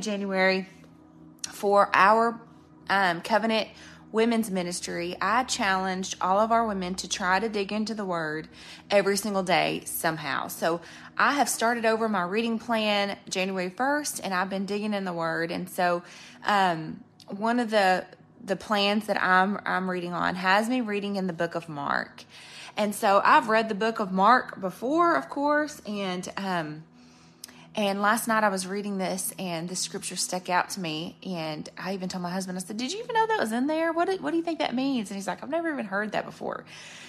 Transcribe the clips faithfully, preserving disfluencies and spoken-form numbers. January for our um, Covenant Women's Ministry, I challenged all of our women to try to dig into the Word every single day somehow. So I have started over my reading plan January first, and I've been digging in the Word. And so um, one of the the plans that I'm I'm reading on has me reading in the book of Mark. And so I've read the book of Mark before, of course, and um, and last night I was reading this, and this scripture stuck out to me, and I even told my husband, I said, did you even know that was in there? What do, what do you think that means? And he's like, I've never even heard that before.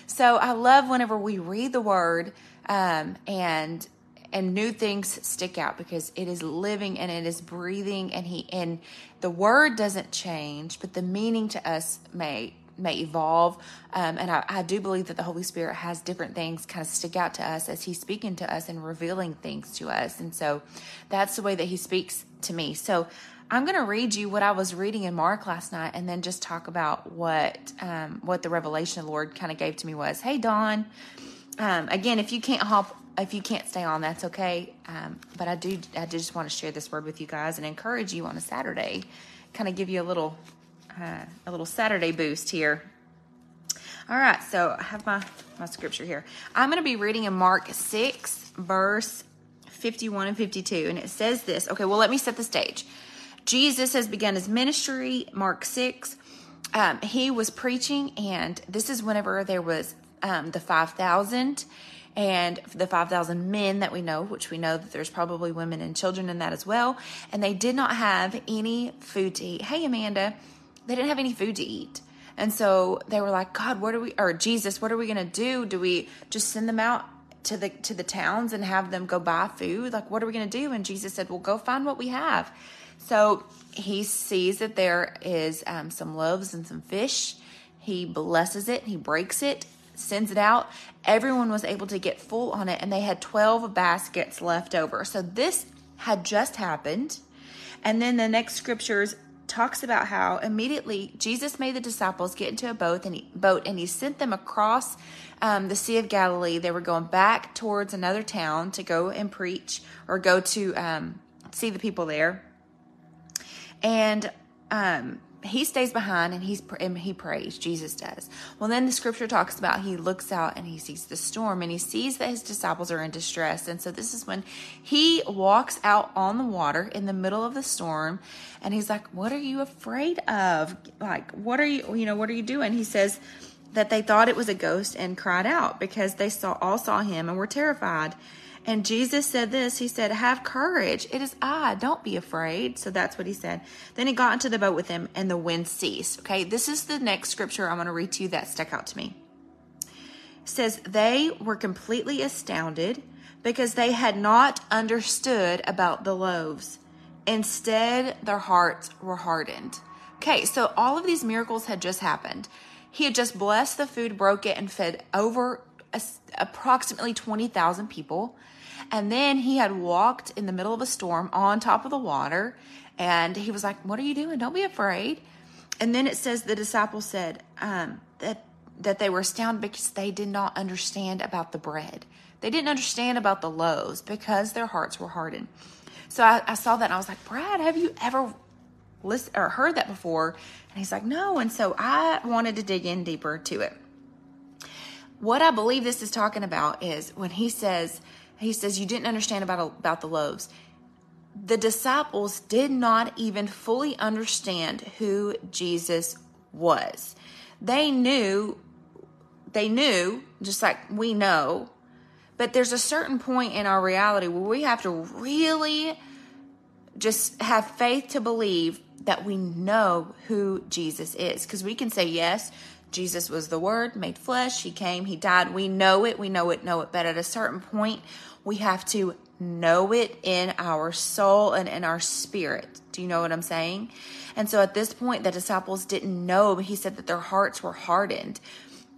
So I love whenever we read the Word um, and and new things stick out, because it is living and it is breathing, and he and the Word doesn't change, but the meaning to us may may evolve. Um, and I, I do believe that the Holy Spirit has different things kind of stick out to us as he's speaking to us and revealing things to us. And so that's the way that he speaks to me. So I'm going to read you what I was reading in Mark last night, and then just talk about what, um, what the revelation of the Lord kind of gave to me was. Hey, Dawn, um, again, if you can't hop, if you can't stay on, that's okay. Um, but I do, I do just want to share this word with you guys and encourage you on a Saturday, kind of give you a little Uh, a little Saturday boost here. All right, so I have my, my scripture here. I'm going to be reading in Mark six, verse fifty-one and fifty-two, and it says this. Okay, well, let me set the stage. Jesus has begun his ministry, Mark six. Um, he was preaching, and this is whenever there was um, the five thousand, and the five thousand men that we know, which we know that there's probably women and children in that as well, and they did not have any food to eat. Hey, Amanda. They didn't have any food to eat. And so they were like, God, what are we, or Jesus, what are we going to do? Do we just send them out to the, to the towns and have them go buy food? Like, what are we going to do? And Jesus said, well, go find what we have. So he sees that there is um, some loaves and some fish. He blesses it. He breaks it, sends it out. Everyone was able to get full on it. And they had twelve baskets left over. So this had just happened. And then the next scriptures talks about how immediately Jesus made the disciples get into a boat and he, boat and he sent them across um, the Sea of Galilee. They were going back towards another town to go and preach or go to um, see the people there. And um, he stays behind and, he's, and he prays, Jesus does. Well, then the scripture talks about he looks out and he sees the storm and he sees that his disciples are in distress. And so this is when he walks out on the water in the middle of the storm and he's like, what are you afraid of? Like, what are you, you know, what are you doing? He says that they thought it was a ghost and cried out because they saw all saw him and were terrified. And Jesus said this, he said, have courage. It is I, don't be afraid. So that's what he said. Then he got into the boat with him and the wind ceased. Okay, this is the next scripture I'm going to read to you that stuck out to me. It says, they were completely astounded because they had not understood about the loaves. Instead, their hearts were hardened. Okay, so all of these miracles had just happened. He had just blessed the food, broke it, and fed over approximately twenty thousand people. And then he had walked in the middle of a storm on top of the water. And he was like, what are you doing? Don't be afraid. And then it says the disciples said um, that, that they were astounded because they did not understand about the bread. They didn't understand about the loaves because their hearts were hardened. So I, I saw that and I was like, Brad, have you ever listened or heard that before? And he's like, no. And so I wanted to dig in deeper to it. What I believe this is talking about is when he says, he says, you didn't understand about, about the loaves. The disciples did not even fully understand who Jesus was. They knew, they knew, just like we know, but there's a certain point in our reality where we have to really just have faith to believe that we know who Jesus is. Because we can say, yes, Jesus was the Word made flesh. He came, he died. We know it, we know it, know it. But at a certain point, we have to know it in our soul and in our spirit. Do you know what I'm saying? And so at this point, the disciples didn't know. He said that their hearts were hardened.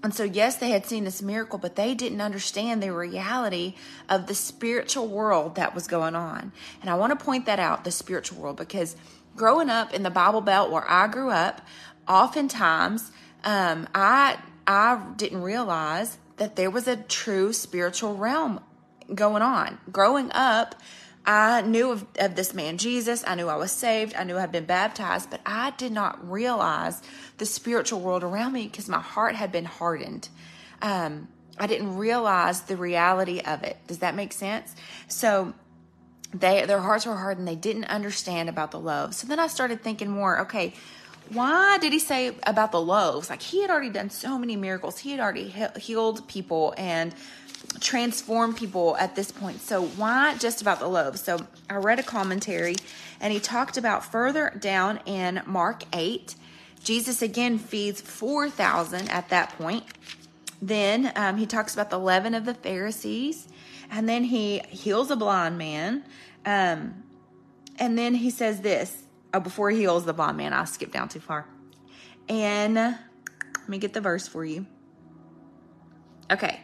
And so, yes, they had seen this miracle, but they didn't understand the reality of the spiritual world that was going on. And I want to point that out, the spiritual world, because growing up in the Bible Belt where I grew up, oftentimes, Um, I I didn't realize that there was a true spiritual realm going on. Growing up, I knew of, of this man Jesus. I knew I was saved. I knew I had been baptized, but I did not realize the spiritual world around me because my heart had been hardened. Um, I didn't realize the reality of it. Does that make sense? So they their hearts were hardened. They didn't understand about the loaves. So then I started thinking more, okay, why did he say about the loaves? Like, he had already done so many miracles. He had already he- healed people and transformed people at this point. So why just about the loaves? So I read a commentary, and he talked about further down in Mark eight, Jesus again feeds four thousand at that point. Then um, he talks about the leaven of the Pharisees, and then he heals a blind man. Um, and then he says this, oh, before he heals the blind man, I skipped down too far. And uh, let me get the verse for you. Okay.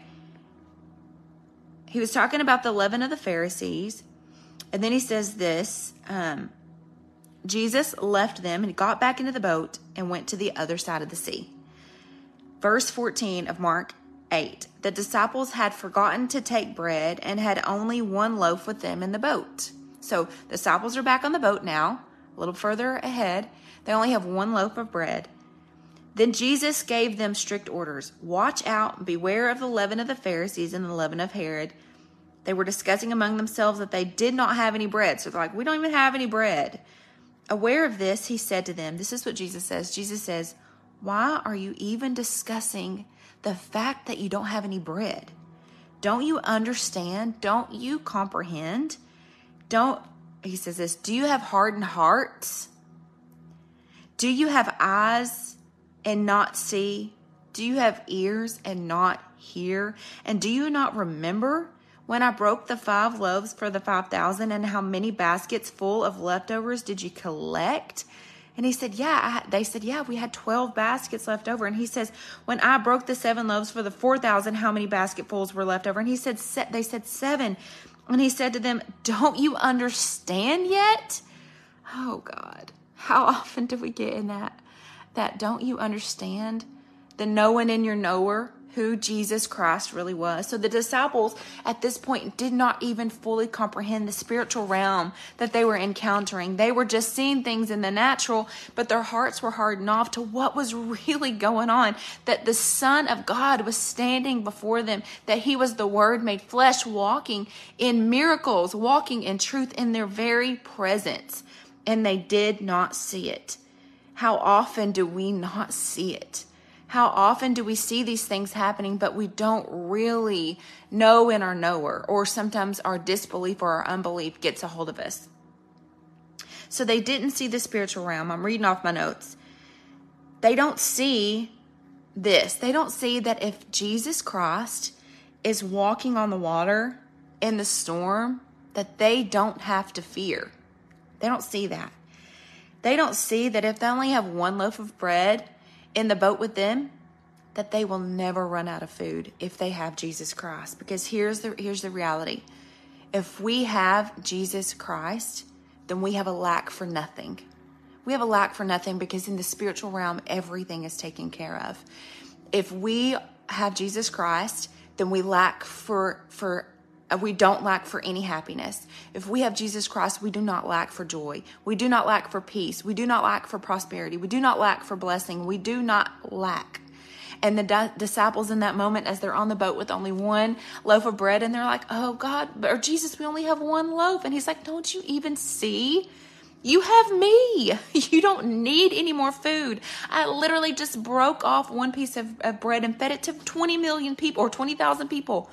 He was talking about the leaven of the Pharisees, and then he says this, um, Jesus left them and got back into the boat and went to the other side of the sea. Verse fourteen of Mark eight, the disciples had forgotten to take bread and had only one loaf with them in the boat. So the disciples are back on the boat now, a little further ahead. They only have one loaf of bread. Then Jesus gave them strict orders. Watch out and beware of the leaven of the Pharisees and the leaven of Herod. They were discussing among themselves that they did not have any bread. So they're like, we don't even have any bread. Aware of this, he said to them, this is what Jesus says. Jesus says, why are you even discussing the fact that you don't have any bread? Don't you understand? Don't you comprehend? Don't, he says this, do you have hardened hearts? Do you have eyes and not see? Do you have ears and not hear? And do you not remember when I broke the five loaves for the five thousand and how many baskets full of leftovers did you collect? And he said, yeah, I, they said, yeah, we had twelve baskets left over. And he says, when I broke the seven loaves for the four thousand, how many basketfuls were left over? And he said, Se- they said seven. And he said to them, don't you understand yet? Oh God, how often do we get in that? That don't you understand? The knowing in your knower, who Jesus Christ really was. So the disciples at this point did not even fully comprehend the spiritual realm that they were encountering. They were just seeing things in the natural, but their hearts were hardened off to what was really going on, that the Son of God was standing before them, that he was the Word made flesh, walking in miracles, walking in truth in their very presence, and they did not see it. How often do we not see it? How often do we see these things happening, but we don't really know in our knower, or sometimes our disbelief or our unbelief gets a hold of us. So they didn't see the spiritual realm. I'm reading off my notes. They don't see this. They don't see that if Jesus Christ is walking on the water in the storm, that they don't have to fear. They don't see that. They don't see that if they only have one loaf of bread in the boat with them, that they will never run out of food if they have Jesus Christ. Because here's the here's the reality. If we have Jesus Christ, then we have a lack for nothing. We have a lack for nothing because in the spiritual realm, everything is taken care of. If we have Jesus Christ, then we lack for for we don't lack for any happiness. If we have Jesus Christ, we do not lack for joy. We do not lack for peace. We do not lack for prosperity. We do not lack for blessing. We do not lack. And the di- disciples in that moment, as they're on the boat with only one loaf of bread, and they're like, oh God, or Jesus, we only have one loaf. And he's like, don't you even see? You have me. You don't need any more food. I literally just broke off one piece of, of bread and fed it to twenty million people or twenty thousand people.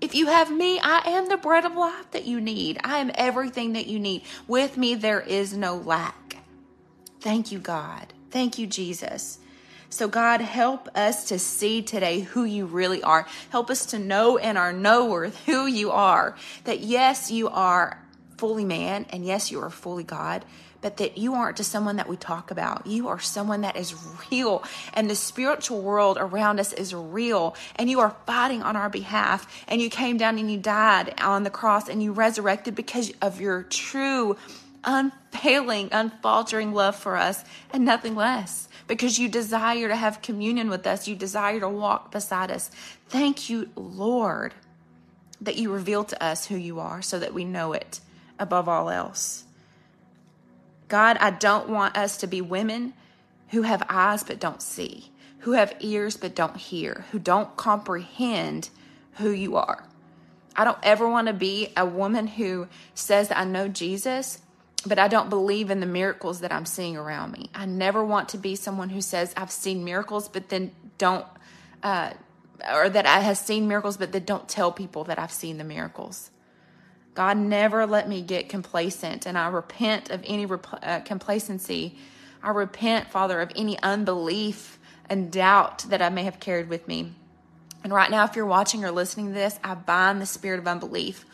If you have me, I am the bread of life that you need. I am everything that you need. With me, there is no lack. Thank you, God. Thank you, Jesus. So God, help us to see today who you really are. Help us to know in our knower who you are. That yes, you are fully man, and yes, you are fully God, but that you aren't just someone that we talk about. You are someone that is real, and the spiritual world around us is real, and you are fighting on our behalf, and you came down and you died on the cross, and you resurrected because of your true, unfailing, unfaltering love for us, and nothing less, because you desire to have communion with us. You desire to walk beside us. Thank you, Lord, that you reveal to us who you are so that we know it. above all else. God, I don't want us to be women who have eyes but don't see, who have ears but don't hear, who don't comprehend who you are. I don't ever want to be a woman who says that I know Jesus, but I don't believe in the miracles that I'm seeing around me. I never want to be someone who says I've seen miracles, but then don't, uh, or that I have seen miracles, but then don't tell people that I've seen the miracles. God, never let me get complacent, and I repent of any rep- uh, complacency. I repent, Father, of any unbelief and doubt that I may have carried with me. And right now, if you're watching or listening to this, I bind the spirit of unbelief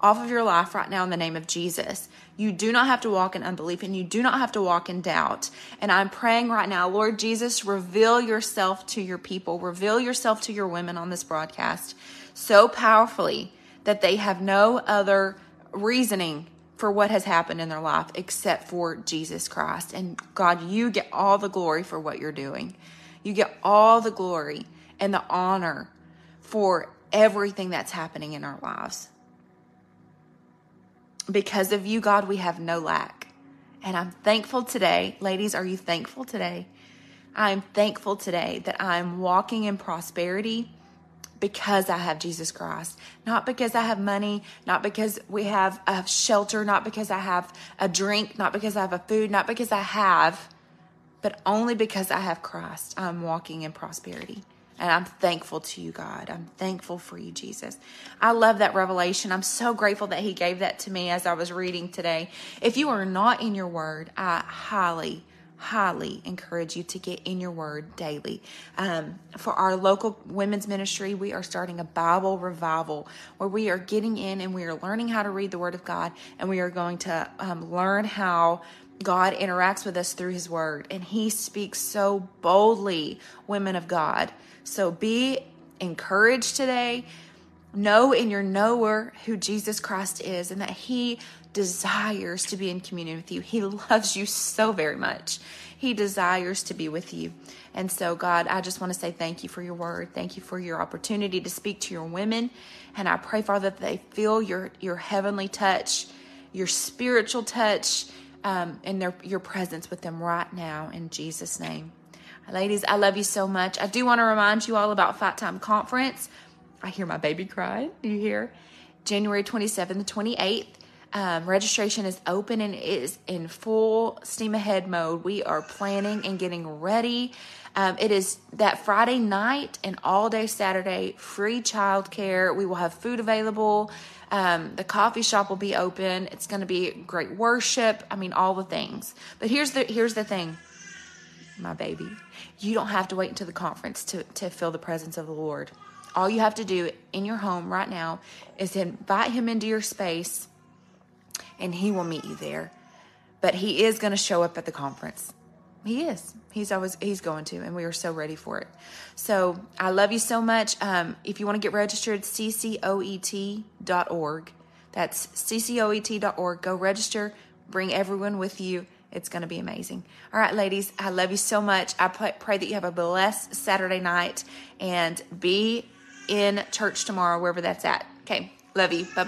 off of your life right now in the name of Jesus. You do not have to walk in unbelief, and you do not have to walk in doubt. And I'm praying right now, Lord Jesus, reveal yourself to your people. Reveal yourself to your women on this broadcast so powerfully that they have no other reasoning for what has happened in their life except for Jesus Christ. And God, you get all the glory for what you're doing. You get all the glory and the honor for everything that's happening in our lives. Because of you, God, we have no lack. And I'm thankful today. Ladies, are you thankful today? I'm thankful today that I'm walking in prosperity because I have Jesus Christ. Not because I have money, not because we have a shelter, not because I have a drink, not because I have a food, not because I have, but only because I have Christ. I'm walking in prosperity. And I'm thankful to you, God. I'm thankful for you, Jesus. I love that revelation. I'm so grateful that he gave that to me as I was reading today. If you are not in your word, I highly, highly encourage you to get in your word daily. Um, for our local women's ministry, we are starting a Bible revival where we are getting in and we are learning how to read the word of God. And we are going to um, learn how God interacts with us through his word. And he speaks so boldly, women of God. So be encouraged today. Know in your knower who Jesus Christ is and that he desires to be in communion with you. He loves you so very much. He desires to be with you. And so, God, I just want to say thank you for your word. Thank you for your opportunity to speak to your women. And I pray, Father, that they feel your, your heavenly touch, your spiritual touch, um, and their, your presence with them right now in Jesus' name. Ladies, I love you so much. I do want to remind you all about Fight Time Conference. I hear my baby cry. Do you hear? January twenty-seventh to twenty-eighth. Um, registration is open and it is in full steam ahead mode. We are planning and getting ready. Um, it is that Friday night and all day Saturday, free childcare. We will have food available. Um, the coffee shop will be open. It's going to be great worship. I mean, all the things. But here's the here's the thing. My baby, you don't have to wait until the conference to, to feel the presence of the Lord. All you have to do in your home right now is invite him into your space and he will meet you there. But he is going to show up at the conference. He is. He's always, he's going to, and we are so ready for it. So I love you so much. Um, if you want to get registered, c c o e t dot org. That's c c o e t dot org. Go register. Bring everyone with you. It's going to be amazing. All right, ladies, I love you so much. I pray that you have a blessed Saturday night and be in church tomorrow, wherever that's at. Okay, love you. Bye-bye.